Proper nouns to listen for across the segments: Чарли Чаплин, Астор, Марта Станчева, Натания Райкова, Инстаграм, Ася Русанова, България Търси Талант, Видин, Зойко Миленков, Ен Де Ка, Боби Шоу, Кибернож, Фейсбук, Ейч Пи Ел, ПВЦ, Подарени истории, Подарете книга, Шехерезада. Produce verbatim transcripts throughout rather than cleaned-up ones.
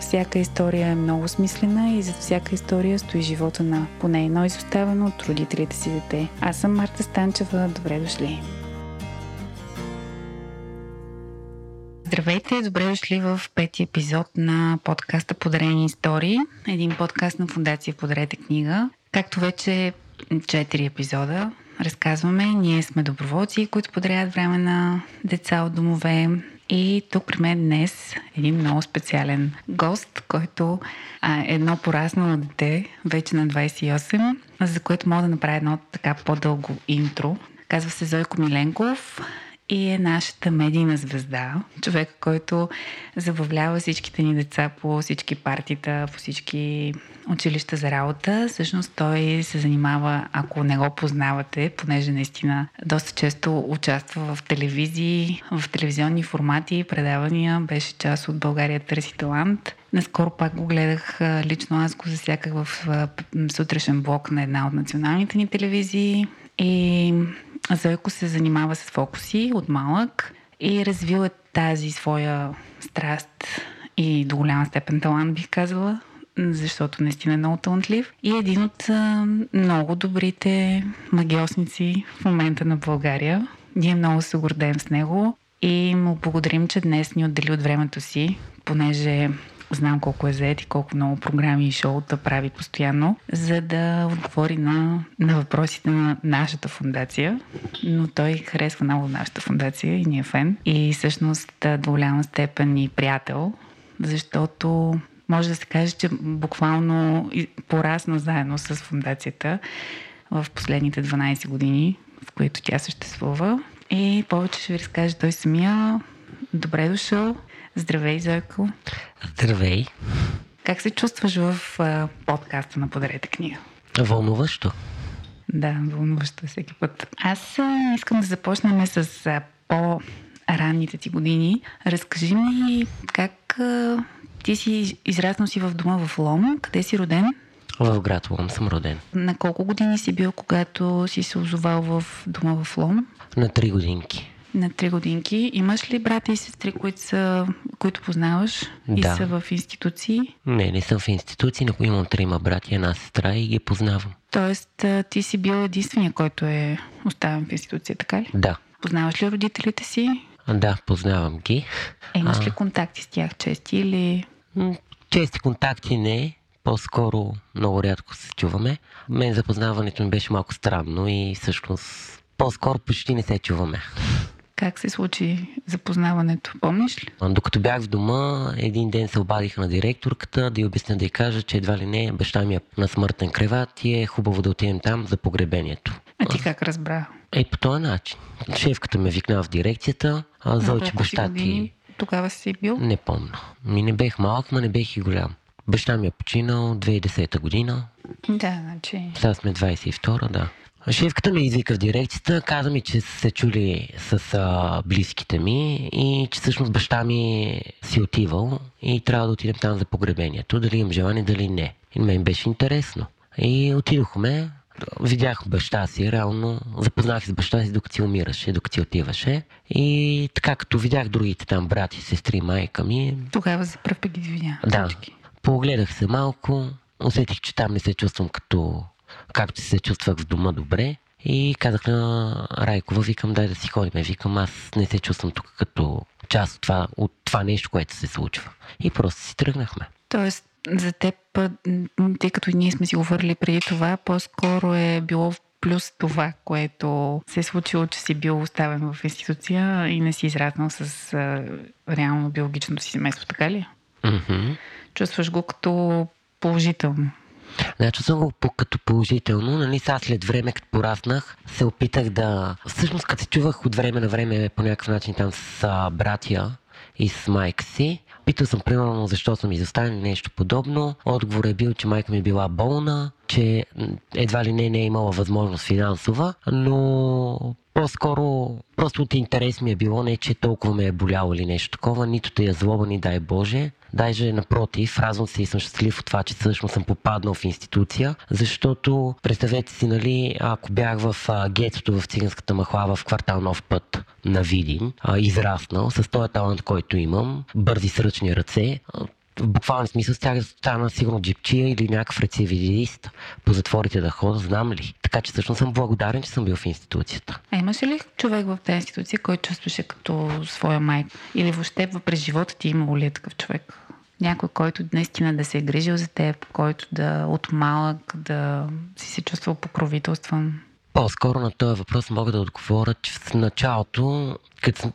всяка история е много смислена и зад всяка история стои живота на поне едно изоставено от родителите си дете. Аз съм Марта Станчева, добре дошли! Здравейте, добре дошли в пети епизод на подкаста Подарени истории, един подкаст на фондация Подарете книга. Както вече четири епизода разказваме, ние сме доброволци, които подаряват време на деца от домове. И тук при мен днес един много специален гост, който е едно пораснало дете, вече на двайсет и осем, за което мога да направя едно така по-дълго интро. Казва се Зойко Миленков и е нашата медийна звезда, човек, който забавлява всичките ни деца по всички партита, по всички училища за работа. Всъщност той се занимава, ако не го познавате, понеже наистина доста често участва в телевизии, в телевизионни формати, предавания, беше част от България Търси Талант. Наскоро пак го гледах, лично аз го засяках в сутрешен блок на една от националните ни телевизии и Зойко се занимава с фокуси от малък и развила тази своя страст и до голяма степен талант, бих казала, защото наистина е много талантлив и един от много добрите магиосници в момента на България. Ние много се гордеем с него и му благодарим, че днес ни отдели от времето си, понеже знам колко е зает и колко много програми и шоута прави постоянно, за да отговори на, на въпросите на нашата фундация. Но той харесва много нашата фундация и ни е фен. И всъщност до голяма степен и приятел, защото може да се каже, че буквално порасна заедно с фундацията в последните дванайсет години, в които тя съществува. И повече ще ви разкаже той самия. Добре дошъл! Здравей, Зойко! Здравей! Как се чувстваш в а, подкаста на Подарете книга? Вълнуващо. Да, вълнуващо всеки път. Аз а, искам да започнем с а, по-ранните ти години. Разкажи ми как а, ти си израснал си в дома в Лом. Къде си роден? В град Лом съм роден. На колко години си бил, когато си се озовал в дома в Лом? На три годинки. На три годинки. Имаш ли брати и сестри, които, са, които познаваш и да. Са в институции? Не, не съм в институции, но имам трима брати, една сестра и ги познавам. Тоест ти си бил единствения, който е оставен в институция, така ли? Да. Познаваш ли родителите си? Да, познавам ги. Е, имаш а... ли контакти с тях чести или? Чести контакти не, по-скоро много рядко се чуваме. Мен запознаването ми беше малко странно и всъщност по-скоро почти не се чуваме. Как се случи запознаването, помниш ли? Докато бях в дома, един ден се обадиха на директорката да ѝ обясня, да ѝ кажа, че едва ли не баща ми е на смъртен креват и е хубаво да отидем там за погребението. А ти как разбра? Е, по този начин. Шефката ме викна в дирекцията, а Зойче баща ти... Тогава си бил? Не помня. Ми не бех малък, но не бех и голям. Баща ми е починал две хиляди и десета година. Да, значи... Сега сме двайсет и втора, да. Шефката ми извика в дирекцията, каза ми, че са се чули с а, близките ми и че всъщност баща ми си отивал и трябва да отидем там за погребението, дали имам желание, дали не. И на мен беше интересно. И отидохме, видях баща си, реално запознах с баща си, докато си умираше, докато си отиваше. И така, като видях другите там брати, сестри, майка ми... Тогава за пръв път ги видях. Да, погледах се малко, усетих, че там не се чувствам като... както се чувствах в дома добре и казах на Райкова, викам, дай да си ходим. Викам, аз не се чувствам тук като част от това, от това нещо, което се случва. И просто си тръгнахме. Тоест, за теб, тъй като ние сме си говорили преди това, по-скоро е било плюс това, което се е случило, че си бил оставен в институция и не си израснал с реално биологичното си семейство, така ли? Mm-hmm. Чувстваш го като положително. Значи съм го като положително, нали, сега след време, като пораснах, се опитах да... Всъщност, като се чувах от време на време по някакъв начин там с а, братия и с майка си. Питал съм примерно защо съм изоставен, нещо подобно. Отговорът е бил, че майка ми била болна, че едва ли не не е имала възможност финансова, но по-скоро просто от интерес ми е било, не че толкова ме е боляло или нещо такова, нито да я злоба, ни дай Боже. Даже напротив, радвам се и съм щастлив от това, че всъщност съм попаднал в институция, защото представете си, нали, ако бях в а, гетото в циганската махла в квартал Нов път на Видин, а, израснал с този талант, който имам, бързи с ръчни ръце, а, в буквален смисъл стяга стана сигурно джипчия или някакъв рецидивист по затворите да хода, знам ли. Така че всъщност съм благодарен, че съм бил в институцията. А имаше ли човек в тази институция, който чувстваше като своя майка? Или въобще през живота ти имало ли е такъв човек? Някой, който наистина да се е грижил за теб, който да от малък да си се чувствал покровителстван? По-скоро на този въпрос мога да отговоря, че в началото, като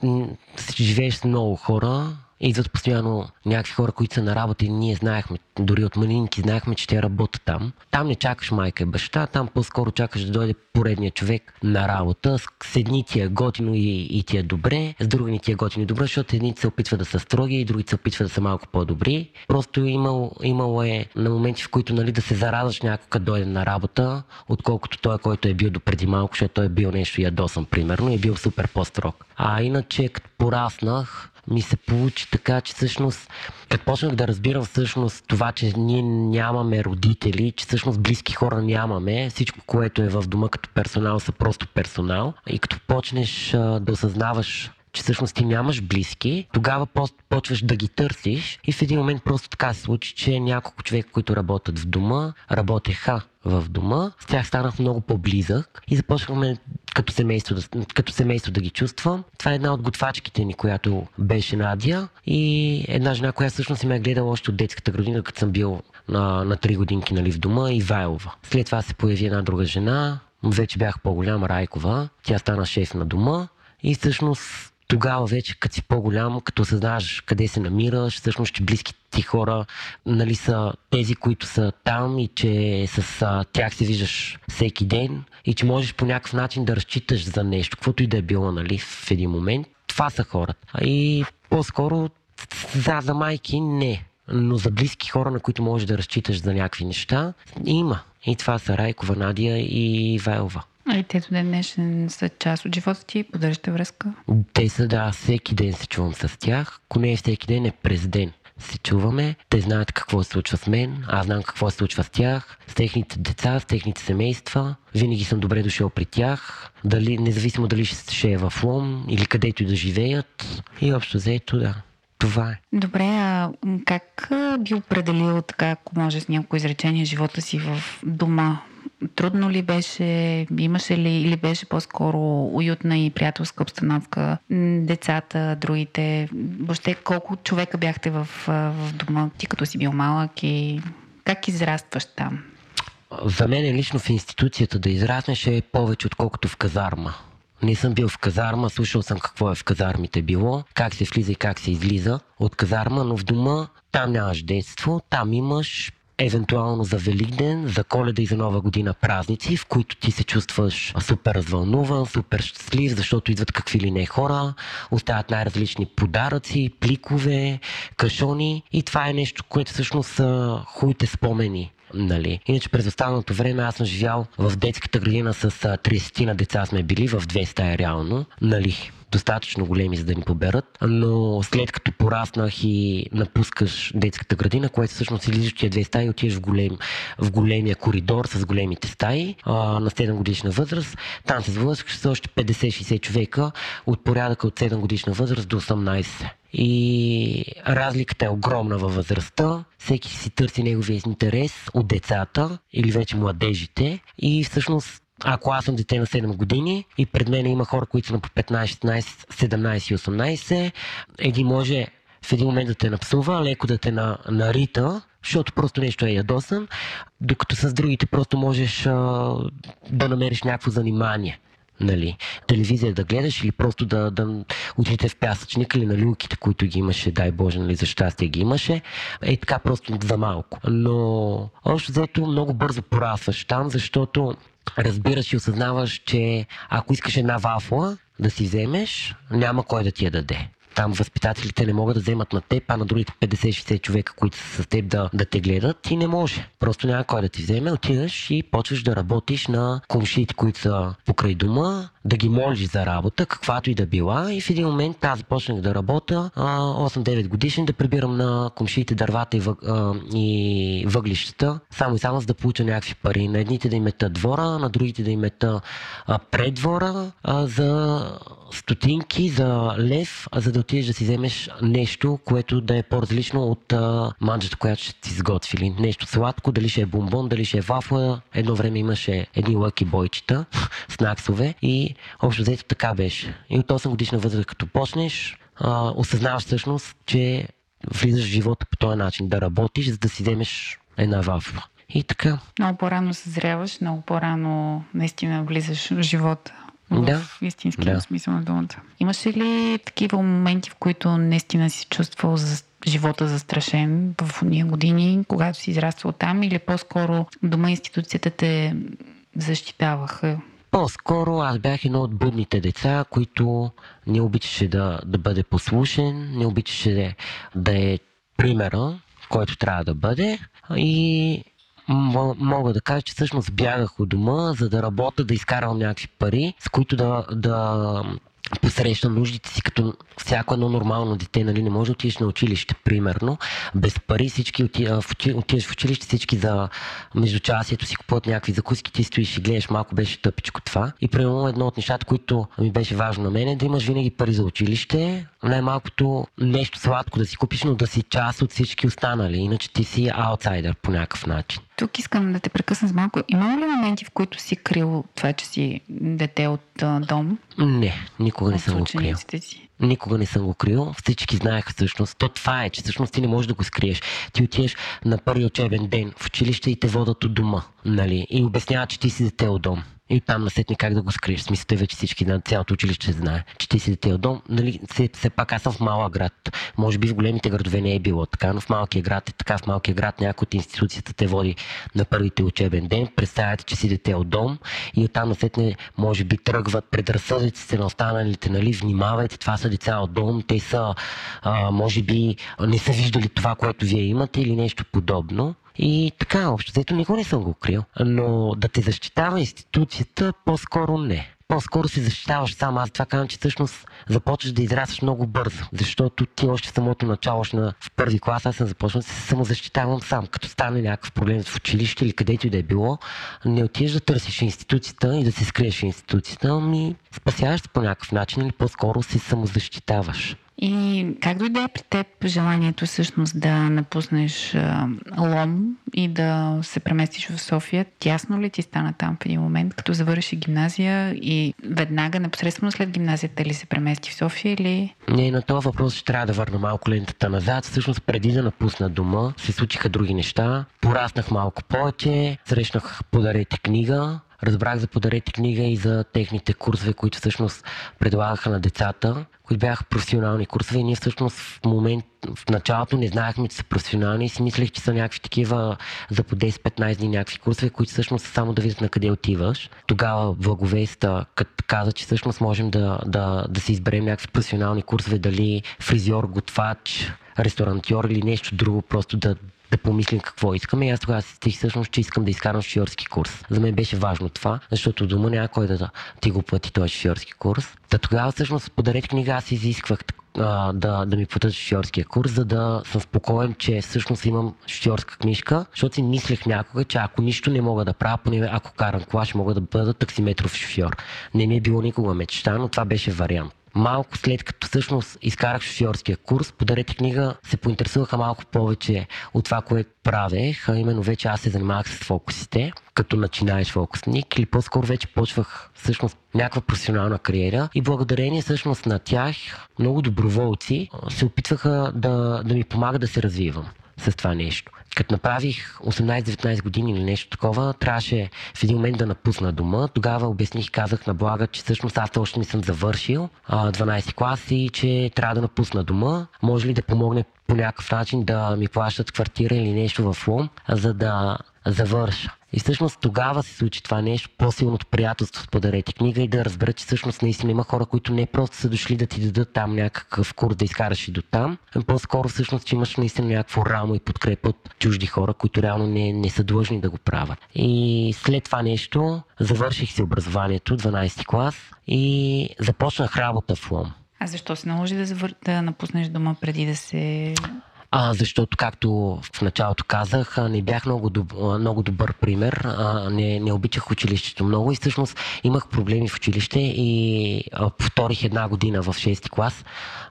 живееш с много хора, идват постоянно някакви хора, които са на работа и ние знаехме, дори от малинки знаехме, че те работят там. Там не чакаш майка и баща, там по-скоро чакаш да дойде поредния човек на работа. С едни ти е готино и, и ти е добре, с други не ти е готино и добре, защото едни се опитват да са строги и другите се опитват да са малко по-добри. Просто имало, имало е на моменти, в които, нали, да се зарадваш някой като дойде на работа, отколкото той, който е бил допреди малко, защото той е бил нещо ядосан, примерно, и е бил супер по-строг. А иначе, като пораснах, ми се получи така, че всъщност, като почнах да разбирам всъщност това, че ние нямаме родители, че всъщност близки хора нямаме, всичко, което е в дома като персонал, са просто персонал. И като почнеш а, да осъзнаваш, че всъщност ти нямаш близки, тогава просто почваш да ги търсиш и в един момент просто така се случи, че няколко човека, които работят в дома, работеха в дома, с тях станах много по-близък и започваме като семейство, да, като семейство да ги чувствам. Това е една от готвачките ни, която беше Надя, и една жена, която всъщност ме е гледала още от детската градина, като съм бил на, на три годинки, нали, в дома, Ивайлова. След това се появи една друга жена, вече бях по-голяма, Райкова, тя стана шеф на дома и всъщност тогава вече, като си по-голям, като осъзнаеш къде се намираш, всъщност, че близките ти хора, нали, са тези, които са там и че с а, тях се виждаш всеки ден и че можеш по някакъв начин да разчиташ за нещо, каквото и да е било, нали, в един момент. Това са хората. И по-скоро за, за майки не, но за близки хора, на които можеш да разчиташ за някакви неща, има. И това са Райкова, Надя и Вайлова. И те до ден днешен са част от живота ти, поддържате връзка? Те са, да, всеки ден се чувам с тях. Ако не е всеки ден, е през ден се чуваме. Те знаят какво се случва с мен, аз знам какво се случва с тях, с техните деца, с техните семейства. Винаги съм добре дошъл при тях, дали, независимо дали ще е в Лом или където и да живеят. И общо взето, да. Това е. Добре, а как би определил, така, ако може с някакво изречение, живота си в дома? Трудно ли беше, имаше ли, или беше по-скоро уютна и приятелска обстановка? Децата, другите, въобще колко човека бяхте в, в дома, ти като си бил малък, и как израстваш там? За мен лично в институцията да израснеш е повече отколкото в казарма. Не съм бил в казарма, слушал съм какво е в казармите било, как се влиза и как се излиза от казарма, но в дома там нямаш детство, там имаш евентуално за Великден, за Коледа и за Нова година празници, в които ти се чувстваш супер развълнуван, супер щастлив, защото идват какви ли не хора, остават най-различни подаръци, пликове, кашони, и това е нещо, което всъщност са хубавите спомени. Нали. Иначе през останалото време аз съм живял в детската градина с трийсет на деца, сме били в две стаи реално, нали, достатъчно големи, за да ни поберат, но след като пораснах и напускаш детската градина, което всъщност излизаш тия две стаи и отиваш в, голем, в големия коридор с големите стаи, а, на седем годишна възраст, там се сблъскаш с още петдесет-шейсет човека от порядъка от седем годишна възраст до осемнайсет. И разликата е огромна във възрастта, всеки си търси неговия интерес от децата или вече младежите, и всъщност ако аз съм дете на седем години и пред мен има хора, които са на по петнайсет, шестнайсет, седемнайсет и осемнайсет, един може в един момент да те напсува, леко да те на, нарита, защото просто нещо е ядосан, докато с другите просто можеш а, да намериш някакво занимание. Нали, телевизия да гледаш или просто да, да отидете в пясъчника или на люлките, които ги имаше, дай Боже, нали, за щастие ги имаше, е така просто за малко. Но общо взето много бързо порасваш там, защото разбираш и осъзнаваш, че ако искаш една вафла да си вземеш, няма кой да ти я даде. там възпитателите не могат да вземат на теб, а на другите петдесет-шейсет човека, които са с теб да, да те гледат, и не може. Просто няма кой да ти вземе, отидаш и почваш да работиш на комшиите, които са покрай дома, да ги молиш за работа, каквато и да била, и в един момент аз започнах да работя, осем-девет годишен, да прибирам на комшиите дървата и, въг, а, и въглищата, само и само за да получа някакви пари. На едните да им мета двора, на другите да им мета предвора, а, за стотинки, за лев, а, за да отидеш да си вземеш нещо, което да е по-различно от а, манджата, която ще ти изготвили. Нещо сладко, дали ще е бомбон, дали ще е вафла. Едно време имаше едни лъки бойчета, снаксове, и общо взето така беше. И от осем годишна възраст, като почнеш, а, осъзнаваш всъщност, че влизаш в живота по този начин, да работиш, за да си вземеш една вафла. И така. Много по-рано съзряваш, много по-рано наистина влизаш в живота. В да, истински да. Смисъл на думата. Имаше ли такива моменти, в които наистина си чувствал за живота застрашен в уния години, когато си израствал там, или по-скоро дома институцията те защитаваха? По-скоро аз бях едно от будните деца, които не обичаше да, да бъде послушен, не обичаше да е примера, който трябва да бъде, и мога да кажа, че всъщност бягах от дома, за да работя, да изкарвам някакви пари, с които да, да посрещам нуждите си, като всяко едно нормално дете, нали, не може да отидеш на училище, примерно. Без пари всички отидеш в училище, всички за междучасието си купуват някакви закуски, ти стоиш и гледаш, малко беше тъпичко това. И примерно едно от нещата, които ми беше важно на мен, е да имаш винаги пари за училище, най-малкото нещо сладко да си купиш, но да си част от всички останали, иначе ти си аутсайдър по някакъв начин. Тук искам да те прекъсна с малко. Има ли моменти, в които си крил това, че си дете от а, дом? Не, никога не съм го крил. Никога не съм го крил. Всички знаеха всъщност. То това е, че всъщност ти не можеш да го скриеш. Ти отидеш на първи учебен ден в училище и те водят от дома, нали? И обясняват, че ти си дете от дом. И там насетне как да го скриеш. Смисъл, те вече всички на цялото училище знае, че ти си дете от дом. Нали, все, все пак аз съм в малък град. Може би в големите градове не е било така, но в малкия град е така. В малкия град някой от институцията те води на първите учебен ден, представяте, че си дете от дом, и оттам насетне може би тръгват предразсъдите се на останалите, нали, внимавайте, това са деца от дом, те са, а, може би не са виждали това, което вие имате или нещо подобно. И така, общо взето никога не съм го крил, но да те защитава институцията, по-скоро не. По-скоро се защитаваш сам. Аз това казвам, че всъщност започваш да израстваш много бързо, защото ти още в самото начало, на в първи клас, аз съм започнал да се самозащитавам сам. Като стане някакъв проблем в училище или където и да е било, не отидеш да търсиш институцията и да се скриеш институцията, ами спасяваш се по някакъв начин или по-скоро се самозащитаваш. И как дойде при теб желанието всъщност да напуснеш а, Лом и да се преместиш в София? Тясно ли ти стана там в един момент, като завърши гимназия, и веднага, непосредствено след гимназията ли се премести в София или... Не, на този въпрос ще трябва да върна малко лентата назад. Всъщност преди да напусна дома се случиха други неща. Пораснах малко повече, срещнах Подарете книга. Разбрах за Подарете книга и за техните курсове, които всъщност предлагаха на децата, които бяха професионални курсове, и ние всъщност в момент, в началото не знаехме, че са професионални, и си мислех, че са някакви такива за по десет-петнайсет дни някакви курсове, които всъщност са само да видят на къде отиваш. Тогава Благовеста, като каза, че всъщност можем да, да, да си изберем някакви професионални курсове, дали фризьор, готвач, ресторантьор или нещо друго, просто да да помислим какво искаме, и аз тогава си стих всъщност, че искам да изкарам шофьорски курс. За мен беше важно това, защото дома няма кой да ти го плати този шофьорски курс. Та тогава всъщност Подарете книга аз изисквах а, да, да ми платят шофьорския курс, за да съм спокоен, че всъщност имам шофьорска книжка, защото си мислех някога, че ако нищо не мога да правя, поне ако карам кола, ще мога да бъда таксиметров шофьор. Не ми е било никога мечта, но това беше вариант. Малко след като всъщност изкарах шофьорския курс, Подарете книга се поинтересуваха малко повече от това, което правех, а именно вече аз се занимавах с фокусите, като начинаеш фокусник, или по-скоро вече почвах всъщност някаква професионална кариера, и благодарение всъщност на тях много доброволци се опитваха да, да ми помагат да се развивам с това нещо. Като направих осемнайсет-деветнайсет години или нещо такова, трябваше в един момент да напусна дома. Тогава обясних, казах на Блага, че всъщност аз още не съм завършил дванайсети клас и че трябва да напусна дома. Може ли да помогне по някакъв начин да ми плащат квартира или нещо в Лом, за да завърша. И всъщност тогава се случи това нещо, по-силното приятелство с Подарете книга и да разбера, че всъщност наистина има хора, които не просто са дошли да ти дадат там някакъв курс да изкараш и до там, а по-скоро всъщност, че имаш наистина някакво рамо и подкрепа от чужди хора, които реално не, не са длъжни да го правят. И след това нещо завърших си образованието, дванайсети клас, и започнах работа в Лом. А защо се наложи да, завър... да напуснеш дома преди да се... А, защото, както в началото казах, не бях много, доб... много добър пример, не, не обичах училището много и всъщност имах проблеми в училище и повторих една година в шести клас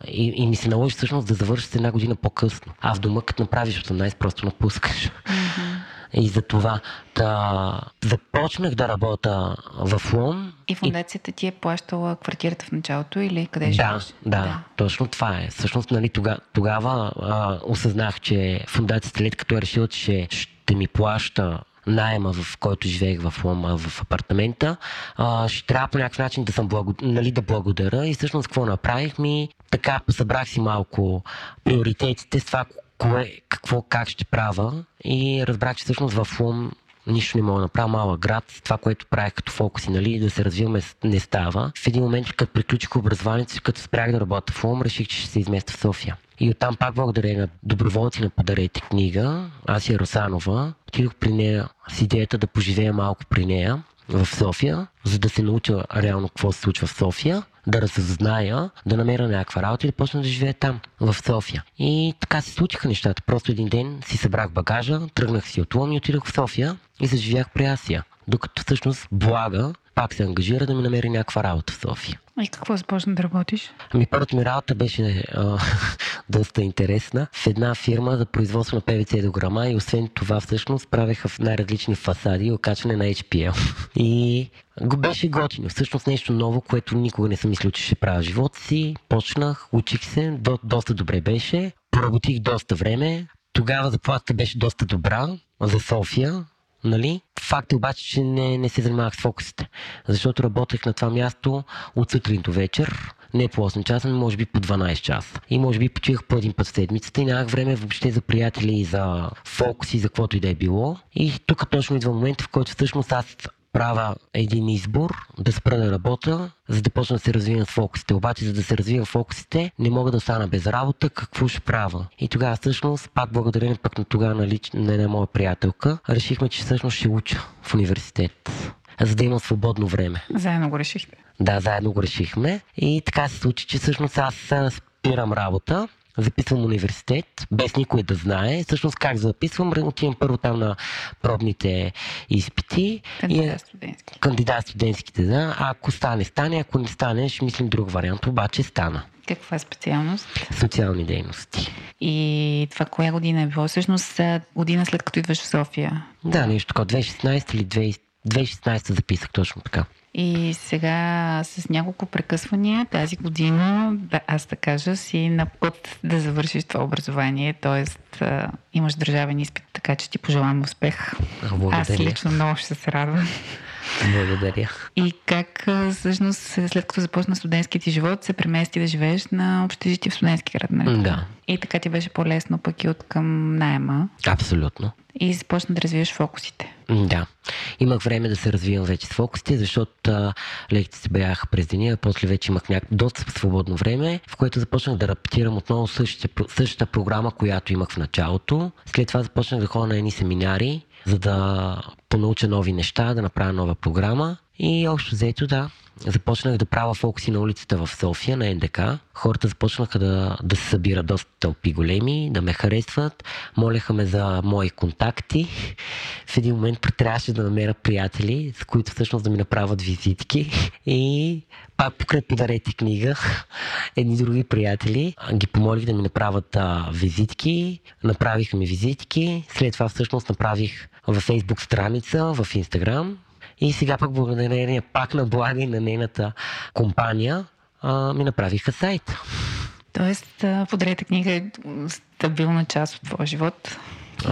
и, и ми се наложи всъщност да завърши една година по-късно. А в дома, като направиш осемнайсет, просто напускаш. Mm-hmm. И за това да започнах да работя в Лом. И фондацията и... ти е плащала квартирата в началото или къде ще? Да, да, да, точно това е. Всъщност, нали, тогава, тогава а, осъзнах, че фондацията, след като е решила, че ще ми плаща найема, в който живеех в Лома, в апартамента, а, ще трябва по някакъв начин да съм благод... нали, да благодаря. И всъщност какво направих ми? Така, събрах си малко приоритетите с това, кое, какво, как ще правя, и разбрах, че всъщност в Лом нищо не мога да направя, малък град, това, което правих като фокуси, нали, да се развиваме, не става. В един момент, като приключих образованието си, като спрях да работя в Лом, реших, че ще се изместя в София. И оттам пак благодаря на доброволци на Подарете книга, Ася Русанова, отидох при нея с идеята да поживея малко при нея в София, за да се науча реално какво се случва в София, да разозная, да намеря някаква работа и да почна да живея там, в София. И така се случиха нещата. Просто един ден си събрах багажа, тръгнах си от Лом и отидох в София и заживях при Асия. Докато всъщност Блага пак се ангажира да ми намери някаква работа в София. И какво започна да работиш? Ами първата ми работа беше а, доста интересна. В една фирма за производство на ПВЦ до грама и освен това всъщност правеха в най-различни фасади и окачване на Ейч Пи Ел. И го беше готино. Всъщност нещо ново, което никога не съм мислил, че ще правя в живота си. Почнах, учих се, до, доста добре беше. Поработих доста време. Тогава заплатата беше доста добра за София. Нали? Факт е обаче, че не, не се занимавах с фокусите, защото работех на това място от сутрин до вечер, не по осем часа, но може би по дванайсет часа. И може би почивах по един път в седмицата и нямах време въобще за приятели и за фокуси, за каквото и да е било. И тук точно идва момента, в който всъщност аз правя един избор да спра да работя, за да почна да се развивам с фокусите. Обаче, за да се развивам фокусите, не мога да остана без работа, какво ще правя? И тогава всъщност, пак благодарение пък на тогава на, лич... на една моя приятелка, решихме, че всъщност ще уча в университет, за да имам свободно време. Заедно го решихте? Да, заедно го решихме. И така се случи, че всъщност аз спирам работа, записвам университет, без никой да знае. Всъщност как записвам, отивам първо там на пробните изпити. Кандидат студентските. Кандидат студентските, да. А ако стане, стане. Ако не стане, ще мислим друг вариант. Обаче стана. Каква е специалност? Социални дейности. И това коя година е било? Всъщност година след като идваш в София. Да, нещо така. две хиляди и шестнайсета или две хиляди и шестнайсета записах, точно така. И сега с няколко прекъсвания тази година, да, аз да кажа, си на път да завършиш това образование, т.е. имаш държавен изпит, така че ти пожелавам успех. Благодаря. Аз лично много ще се радвам. Благодаря. И как всъщност след като започна студентския ти живот, се премести да живееш на общежитие в студентски град, нали? Да. И така ти беше по-лесно пък и от към наема. Абсолютно. И започна да развиваш фокусите. Да. Имах време да се развивам вече с фокусите, защото лекциите бяха през деня, после вече имах някакво доста свободно време, в което започнах да раптирам отново същата, същата програма, която имах в началото. След това започнах да ходя на едни семинари, за да понауча нови неща, да направя нова програма. И общо взето, да, започнах да правя фокуси на улицата в София, на Ен Де Ка. Хората започнаха да, да се събират доста тълпи големи, да ме харесват. Молеха ме за мои контакти. В един момент трябваше да намеря приятели, с които всъщност да ми направят визитки. И пак покрай Подарете книга, едни други приятели ги помолих да ми направят а, визитки. Направиха ми визитки. След това всъщност направих във Фейсбук страница, в Инстаграм. И сега пък благодарение пак на Блага и на нейната компания а, ми направиха сайт. Тоест, Подарете книга е стабилна част от твоя живот.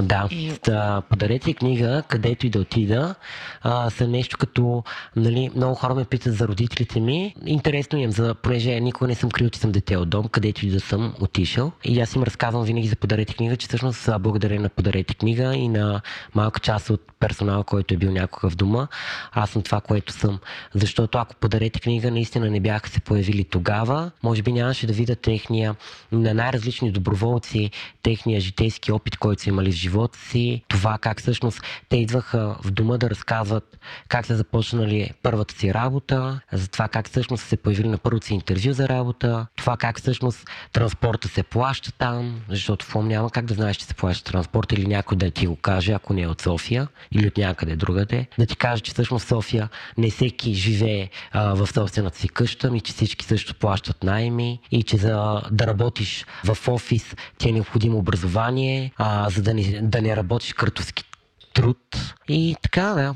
Да, да, подарете книга, където и да отида, а, са нещо като, нали, много хора ме питат за родителите ми. Интересно им, за, понеже никога не съм крил, че съм дете от дом, където и да съм отишъл. И аз им разказвам винаги за подарете книга, че всъщност благодаря на подарете книга и на малка част от персонала, който е бил някога в дома, аз съм това, което съм. Защото ако подарете книга, наистина не бяха се появили тогава, може би нямаше да видя техния, на най-различни доброволци, техния житейски опит, който са имали в живота си, това как всъщност те идваха в дома да разказват как са започнали първата си работа, за това как всъщност са се появили на първото си интервю за работа, това как всъщност транспорта се плаща там, защото в Лом няма как да знаеш, че се плаща транспорт или някой да ти го каже, ако не е от София или от някъде другаде, да ти каже, че всъщност София не всеки живее а, в собствената си къща, ми че всички също плащат наеми и че за да работиш в офис ти е необходимо образование, а, за да не да не работиш картовски труд. И така, да,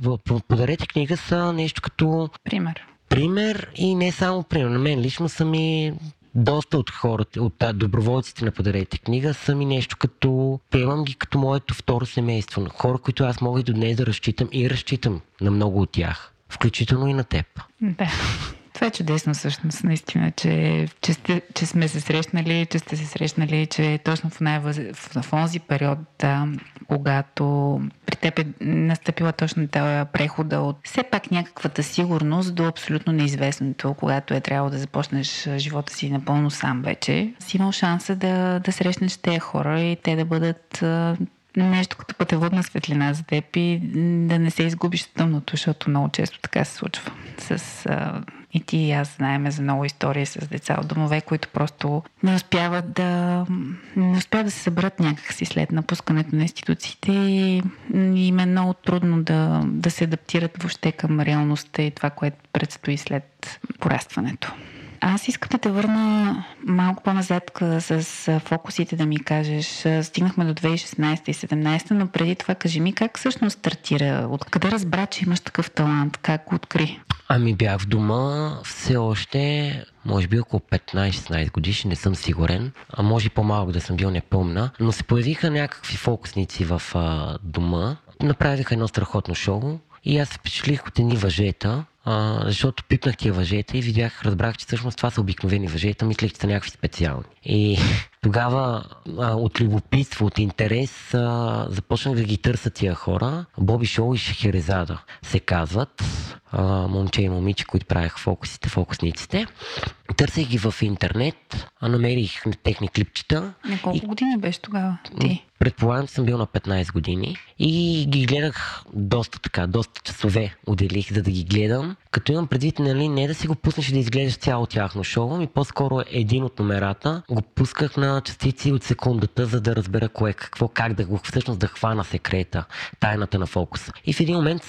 подарете книга са нещо като пример. Пример и не само пример. На мен лично са ми доста от хората, от доброволците на подарете книга са ми нещо като, приемам ги като моето второ семейство. Хора, които аз мога и до днес да разчитам и разчитам на много от тях. Включително и на теб. Да. Това е чудесно всъщност, наистина, че, че, сте, че сме се срещнали, че сте се срещнали, че точно в, най- в, в онзи период, да, когато при теб е настъпила точно тази прехода от все пак някаквата сигурност до абсолютно неизвестното, когато е трябвало да започнеш живота си напълно сам вече, си имал шанса да, да срещнеш тези хора и те да бъдат нещо като пътеводна светлина за теб и да не се изгубиш в тъмното, защото много често така се случва. С... И ти и аз знаем за много истории с деца от домове, които просто не успяват да, не успяват да се съберат някакси след напускането на институциите и им е много трудно да, да се адаптират въобще към реалността и това, което предстои след порастването. Аз искам да те върна малко по-назад с фокусите да ми кажеш. Стигнахме до две хиляди и шестнадесета и две хиляди и седемнадесета, но преди това кажи ми как всъщност стартира? Откъде разбра, че имаш такъв талант? Как го откри? Ами бях в дома все още, може би около петнадесет-шестнадесет годишни, не съм сигурен, а може и по-малко да съм бил, не помна, но се появиха някакви фокусници в а, дома. Направиха едно страхотно шоу и аз се впечатлих от едни въжета, А, защото пипнах тия въжета и видях, разбрах, че всъщност това са обикновени въжета, мислех, че са някакви специални. И тогава а, от любопитство, от интерес а, започнах да ги търса тия хора. Боби Шоу и Шехерезада се казват. А, момче и момиче, които правях фокусите, фокусниците. Търсех ги в интернет, а намерих техни клипчета. На колко и... години беше тогава ти? Предполагам, че съм бил на петнадесет години и ги гледах доста така, доста часове отделих, за да ги гледам. Като имам предвид, нали, не да си го пуснеш и да изглеждаш цяло тяхно шоу, и по-скоро един от номерата го пусках на частици от секундата, за да разбера кое какво, как да го всъщност да хвана секрета, тайната на фокуса. И в един момент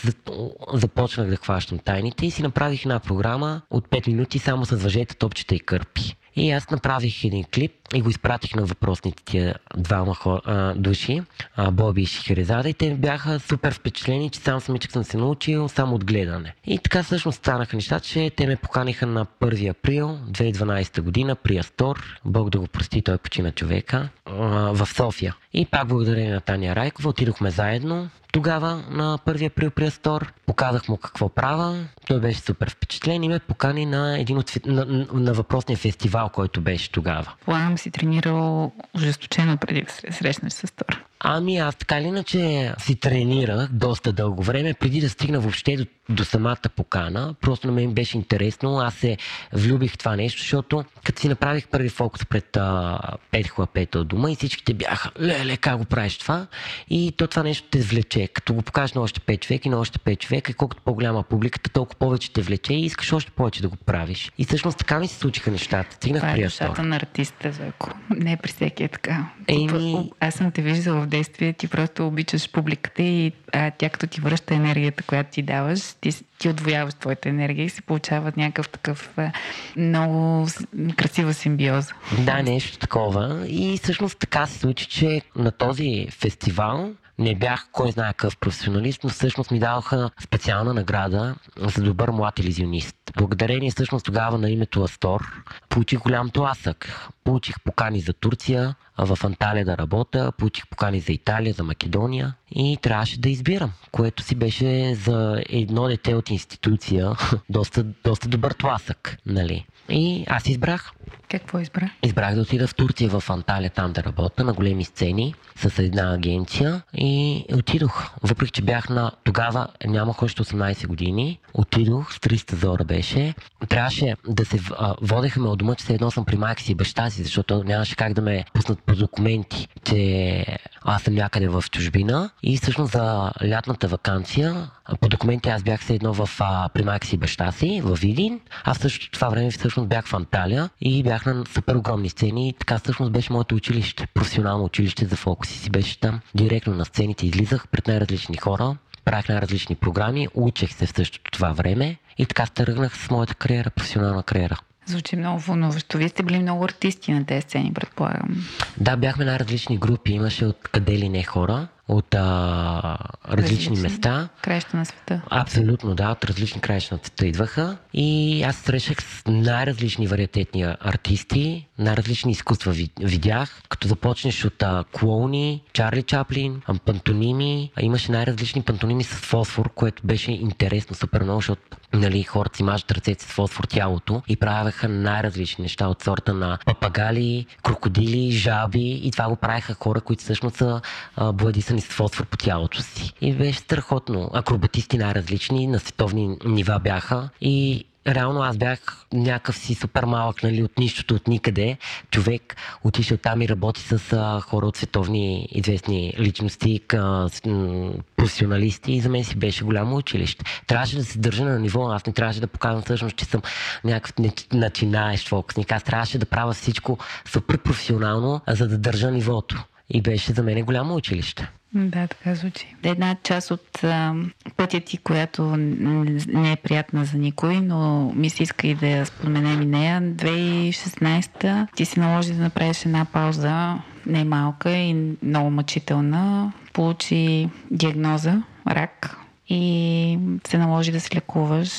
започнах да хващам тайните и си направих една програма от пет минути само с въжета, топчета и кърпи. И аз направих един клип и го изпратих на въпросните тия двама хора, а, души, а, Боби и Шехерезада, и те бяха супер впечатлени, че сам самичък съм се научил само от гледане. И така всъщност станаха нещата, че те ме поканиха на първи април две хиляди и дванадесета година при Астор, Бог да го прости, той почина човека, а, в София. И пак благодаря на Натания Райкова, отидохме заедно. Тогава на първи април при Астор показах му какво правя, той беше супер впечатлен и ме покани на един от на, на, на въпросния фестивал, който беше тогава. Полагам си тренирал ужесточено преди да се срещнеш с Астор. Ами аз така или иначе си тренирах доста дълго време, преди да стигна въобще до, до самата покана. Просто на мен беше интересно, аз се влюбих това нещо, защото като си направих първи фокус пред а, пет хлапета от дома и всичките бяха, леле, как го правиш това? И то това нещо те влече. Като го покажеш на още пет човека и на още пет човека, и колкото по-голяма публиката, толкова повече те влече и искаш още повече да го правиш. И всъщност така ми се случиха нещата. Стигнах при Астор. Това е душата на артиста, Зойко. Не при всеки е така. Еми... Аз съм те виждала в действие, ти просто обичаш публиката и а, тя като ти връща енергията, която ти даваш, ти, ти отвояваш твоята енергия и се получава някакъв такъв а, много красива симбиоза. Да, нещо такова. И всъщност така се случи, че на този фестивал не бях кой знае какъв професионалист, но всъщност ми даваха специална награда за добър млад илюзионист. Благодарение всъщност тогава на името Астор получих голям тласък. Получих покани за Турция, в Анталия да работя, получих покани за Италия, за Македония и трябваше да избирам, което си беше за едно дете от институция доста, доста добър тласък, нали. И аз избрах. Какво избра? Избрах да отида в Турция, в Анталия, там да работя на големи сцени с една агенция и отидох. Въпреки че бях на... Тогава нямах още осемнайсет години. Отидох, с триста зора беше. Трябваше да се... А, водехме от дома, че се едно съм при майка си и баща си, защото нямаше как да ме пуснат по документи, че аз съм някъде в чужбина. И всъщност за лятната ваканция по документи аз бях се едно в а, при майка си и баща си, в Видин. Аз също това време всъщност бях в Анталия и бях на супер огромни сцени и така всъщност беше моето училище, професионално училище за фокуси си беше там. Директно на сцените излизах пред най-различни хора, правих най-различни програми, учех се в същото това време и така тръгнах с моята кариера, професионална кариера. Звучи много вълнуващо. Вие сте били много артисти на тези сцени, предполагам. Да, бяхме най-различни групи, имаше от къде ли не хора, от а, различни Различни места. Краища на света. Абсолютно, да, от различни краища на света идваха. И аз срещах с най-различни вариатетни артисти, най-различни изкуства видях, като започнеш от а, клоуни, Чарли Чаплин, пантоними. Имаше най-различни пантоними с фосфор, което беше интересно супер много, защото нали, хората си мажат ръцете с фосфор тялото и правяха най-различни неща от сорта на папагали, крокодили, жаби и това го правеха хора, които всъщност са а, бладисани с фосфор по тялото си. И беше страхотно. Акробатисти най-различни, на световни нива бяха и реално аз бях някакъв си супер малък, нали, от нищото, от никъде. Човек отишъл там и работи с а, хора от световни известни личности, къ, с, м, професионалисти и за мен си беше голямо училище. Трябваше да се държа на ниво, аз не трябваше да показвам всъщност, че съм някакъв начинаещ фокусник. Аз трябваше да правя всичко супер професионално, за да държа нивото. И беше за мен голямо училище. Да, така звучи. Една част от а, пътя ти, която не е приятна за никой, но ми се иска и да я споменем и нея. две хиляди и шестнайсета ти се наложи да направиш една пауза, не малка и много мъчителна. Получи диагноза, рак и се наложи да се лекуваш.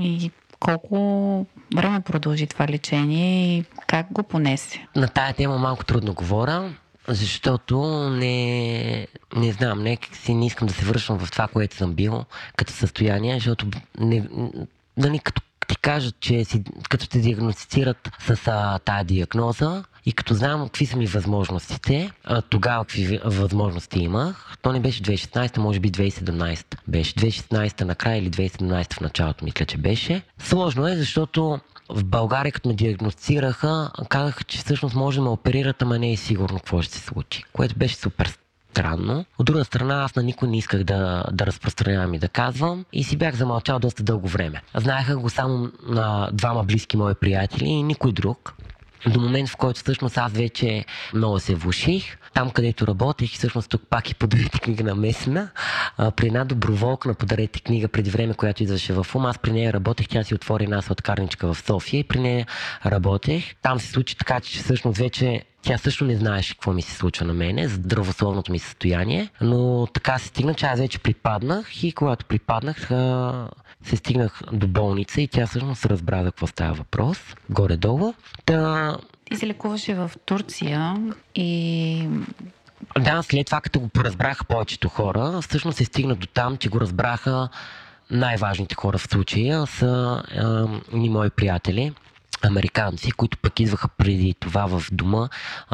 И колко време продължи това лечение и как го понесе? На тая тема малко трудно говоря. Защото не, не знам, нека си не искам да се връщам в това, което съм бил като състояние, защото не, нали, като ти кажат, че си, като те диагностицират с а, тая диагноза и като знам какви са ми възможностите, а, тогава какви възможности имах, то не беше две хиляди и шестнайсета, може би две хиляди и седемнайсета беше. две хиляди и шестнайсета накрая или две хиляди и седемнайсета в началото, мисля, че беше. Сложно е, защото в България, като ме диагностицираха, казаха, че всъщност може да ме оперират, ама не е сигурно какво ще се случи, което беше супер странно. От друга страна, аз на никой не исках да, да разпространявам и да казвам и си бях замълчал доста дълго време. Знаеха го само на двама близки мои приятели и никой друг. До момент, в който всъщност аз вече много се влуших. Там, където работех, всъщност тук пак и Подарете книга намесена. При една доброволка на Подарете книга преди време, която идваше в Ум, аз при нея работех, тя си отвори една сладкарничка в София и при нея работех. Там се случи така, че всъщност вече тя също не знаеше какво ми се случва на мене, за здравословното ми състояние, но така се стигна, че аз вече припаднах и когато припаднах, се стигнах до болница и тя всъщност разбра за какво става въпрос, горе-долу. Та... Ти се лекуваше в Турция и... Да, след това като го поразбраха повечето хора, всъщност се стигна до там, че го разбраха най-важните хора в случая са ни мои приятели. Американци, които пък идваха преди това в дома,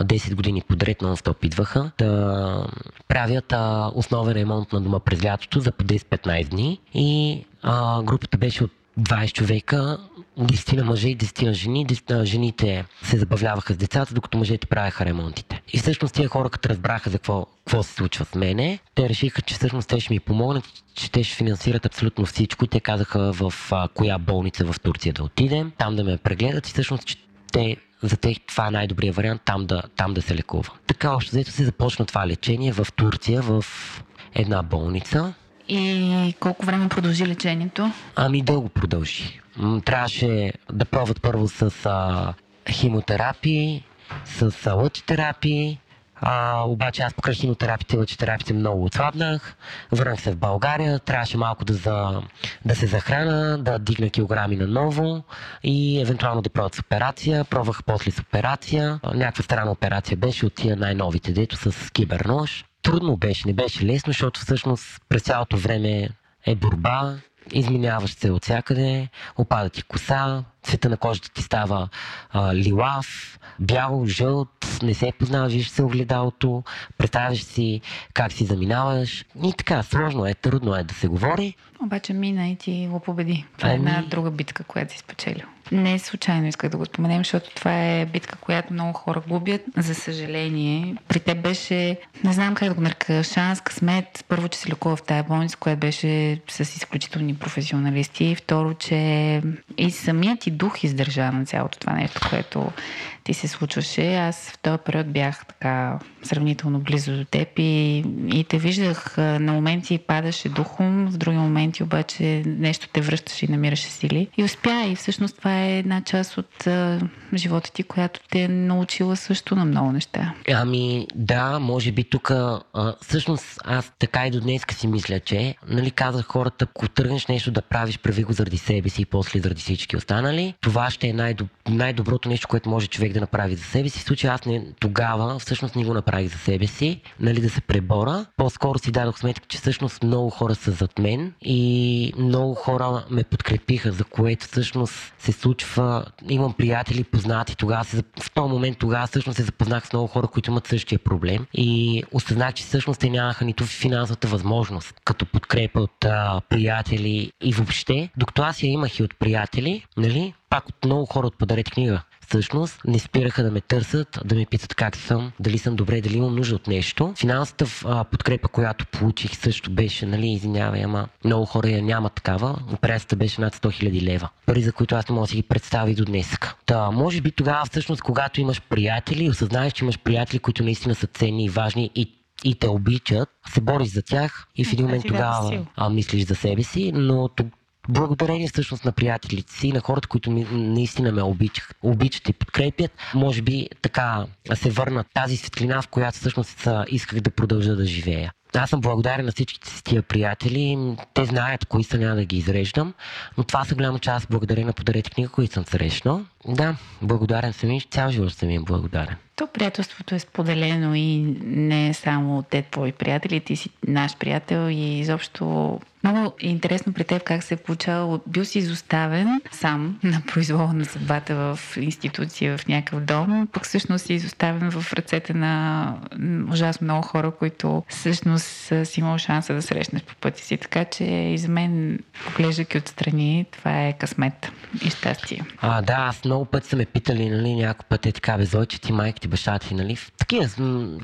десет години подред нон-стоп идваха да правят а, основен ремонт на дома през лятото за по десет-петнайсет дни и а, групата беше от двайсет човека, десет на мъже и десет на жени, десет жените се забавляваха с децата, докато мъжете правяха ремонтите. И всъщност тия хора, като разбраха за какво, какво се случва с мене, те решиха, че всъщност те ще ми помогнат, че те ще финансират абсолютно всичко. Те казаха в а, коя болница в Турция да отидем, там да ме прегледат и всъщност, че те... За тях това е най-добрият вариант, там да, там да се лекува. Така още взето се започна това лечение в Турция, в една болница. И колко време продължи лечението? Ами дълго продължи. Трябваше да пробват първо с а, химотерапии, с а, лъчетерапии, А, обаче аз покрай химиотерапията и лъчетерапията много отслабнах. Върнах се в България, трябваше малко да, за, да се захрана, да дигна килограми наново и евентуално да пробват с операция. Пробвах после с операция. Някаква странна операция беше от тия най-новите, дето с кибернож. Трудно беше, не беше лесно, защото всъщност през цялото време е борба. Изменяваш се от всякъде, опада ти коса, цвета на кожата ти става а, лилав, бял, жълт, не се познаваш, виждаш се огледалото, представяш си как си заминаваш. И така, сложно е, трудно е да се говори. Обаче мина и ти го победи. Това е една друга битка, която си спечелил. Не случайно исках да го споменем, защото това е битка, която много хора губят. За съжаление, при теб беше, не знам как да го нарека, шанс, късмет. Първо, че се лекува в тая болница, която беше с изключителни професионалисти. Второ, че и самият ти дух издържа на цялото това нещо, което ти се случваше. Аз в този период бях така сравнително близо до теб и, и те виждах. На моменти падаше духом, в други моменти обаче нещо те връщаше и намираше сили. И успя, и всъщност това е една част от а, живота ти, която те е научила също на много неща. Ами да, може би тук всъщност аз така и до днеска си мисля, че нали, казах хората, ако тръгнеш нещо да правиш, прави го заради себе си и после заради всички останали. Това ще е най-доб... най-доброто нещо, което може човек да направи за себе си. В случай аз не, тогава всъщност не го направих за себе си, нали, да се пребора. По-скоро си дадох сметка, че всъщност много хора са зад мен и много хора ме подкрепиха, за което всъщност се случва. Имам приятели, познати. Тогава се, в този момент тогава всъщност се запознах с много хора, които имат същия проблем и осъзнах, че всъщност те нямаха нито финансовата възможност като подкрепа от а, приятели и въобще. Докато аз я имах и от приятели, нали, пак от много хора от Подарете книга. Всъщност не спираха да ме търсят, да ме питат как съм, дали съм добре, дали имам нужда от нещо. Финансовата а, подкрепа, която получих, също беше, нали, извинявай, ама много хора я няма такава. Операцията беше над сто хиляди лева. Пари, за които аз не мога да си ги представя и до днес. Та, може би тогава всъщност, когато имаш приятели, осъзнаеш, че имаш приятели, които наистина са ценни и важни и и те обичат, се бориш за тях и в един момент тогава а, мислиш за себе си, но тук благодарение всъщност на приятелите си, на хората, които ми, наистина ме обичах, обичат и подкрепят, може би така се върна тази светлина, в която всъщност исках да продължа да живея. Аз съм благодарен на всичките си тия приятели, те знаят кои са, няма да ги изреждам, но това са голяма част благодарение на Подарете книга, които съм срещнал. Да, благодарен съм и цял живот съм им благодарен. То приятелството е споделено и не само те твои приятели, ти си наш приятел и изобщо много е интересно при теб как се е получавало. Бил си изоставен сам на произвола на съдбата в институция, в някакъв дом, пък всъщност си изоставен в ръцете на ужасно много хора, които всъщност си имал шанса да срещнеш по пътя си. Така че и за мен, поглеждайки отстрани, това е късмет и щастие. А, да, аз много път са ме питали, нали, някой път е така, бе, Зойче, ти майка ти, баща ти, нали, в такива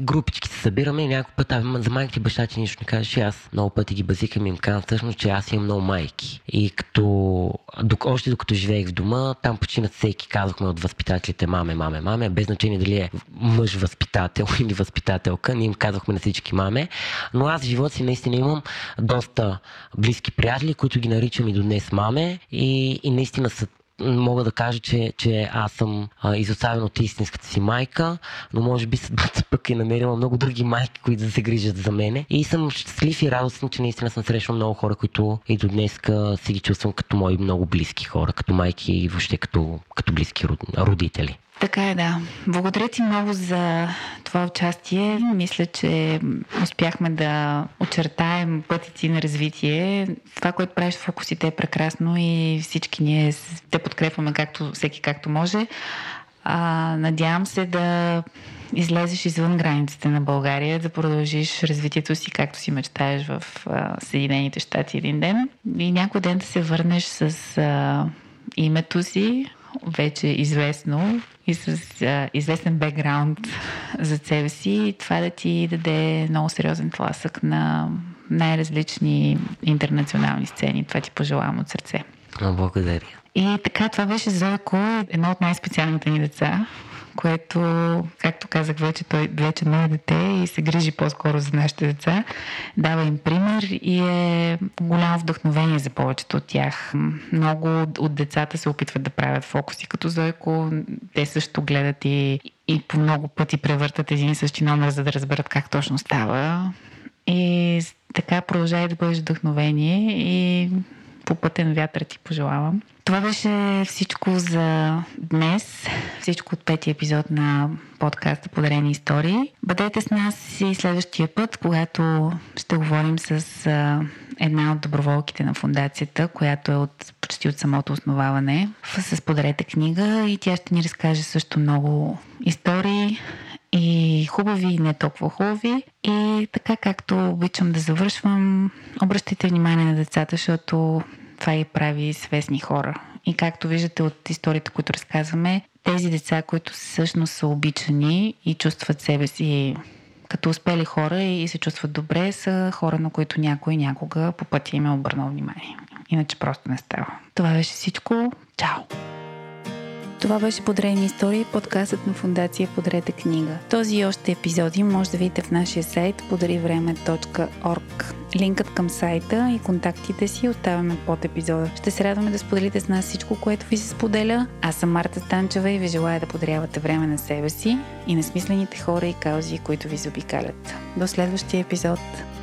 групички се събираме и някой път, а за майка ти, баща ти нищо не кажеш. И аз много пъти ги базикам и им казвам всъщност, че аз имам много майки. И като, док, още докато живеех в дома, там починат всеки, казахме от възпитателите, маме, маме, маме, без значение дали е мъж възпитател или възпитателка, ние им казвахме на всички маме. Но аз в живота си наистина имам доста близки приятели, които ги наричам и до днес маме и, и наистина са, мога да кажа, че, че аз съм а, изоставен от истинската си майка, но може би съдбата пък е намерила много други майки, които да се грижат за мене. И съм щастлив и радостен, че наистина съм срещал много хора, които и до днеска си ги чувствам като мои много близки хора, като майки и въобще като, като близки родители. Така е, да. Благодаря ти много за това участие. Мисля, че успяхме да очертаем пътя ти на развитие. Това, което правиш в фокусите е прекрасно и всички ние те подкрепваме както, всеки както може. А, надявам се да излезеш извън границите на България, да продължиш развитието си, както си мечтаеш в а, Съединените щати един ден. И някой ден да се върнеш с а, името си, вече известно и с а, известен бекграунд за себе си и това да ти даде много сериозен тласък на най-различни интернационални сцени. Това ти пожелавам от сърце. Благодаря. И така, това беше Зойко, едно от най-специалните ни деца, което, както казах вече, той вече не е дете и се грижи по-скоро за нашите деца, дава им пример и е голямо вдъхновение за повечето от тях. Много от децата се опитват да правят фокуси като Зойко, те също гледат и, и по много пъти превъртат един и същи номер, за да разберат как точно става. И така продължай да бъдеш вдъхновение и по пътен вятър ти пожелавам. Това беше всичко за днес, всичко от петия епизод на подкаста Подарени истории. Бъдете с нас и следващия път, когато ще говорим с една от доброволките на фундацията, която е от, почти от самото основаване, с Подарете книга и тя ще ни разкаже също много истории и хубави, и не толкова хубави. И така, както обичам да завършвам, обръщайте внимание на децата, защото това ги прави свестни хора. И както виждате от историите, които разказваме, тези деца, които всъщност са обичани и чувстват себе си като успели хора и се чувстват добре, са хора, на които някой някога по пътя им е обърнал внимание. Иначе просто не става. Това беше всичко. Чао! Това беше Подарени истории, подкастът на фундация Подарете книга. Този и още епизоди може да видите в нашия сайт podari vreme точка org. Линкът към сайта и контактите си оставяме под епизода. Ще се радваме да споделите с нас всичко, което ви се споделя. Аз съм Марта Станчева и ви желая да подарявате време на себе си и на смислените хора и каузи, които ви заобикалят. До следващия епизод!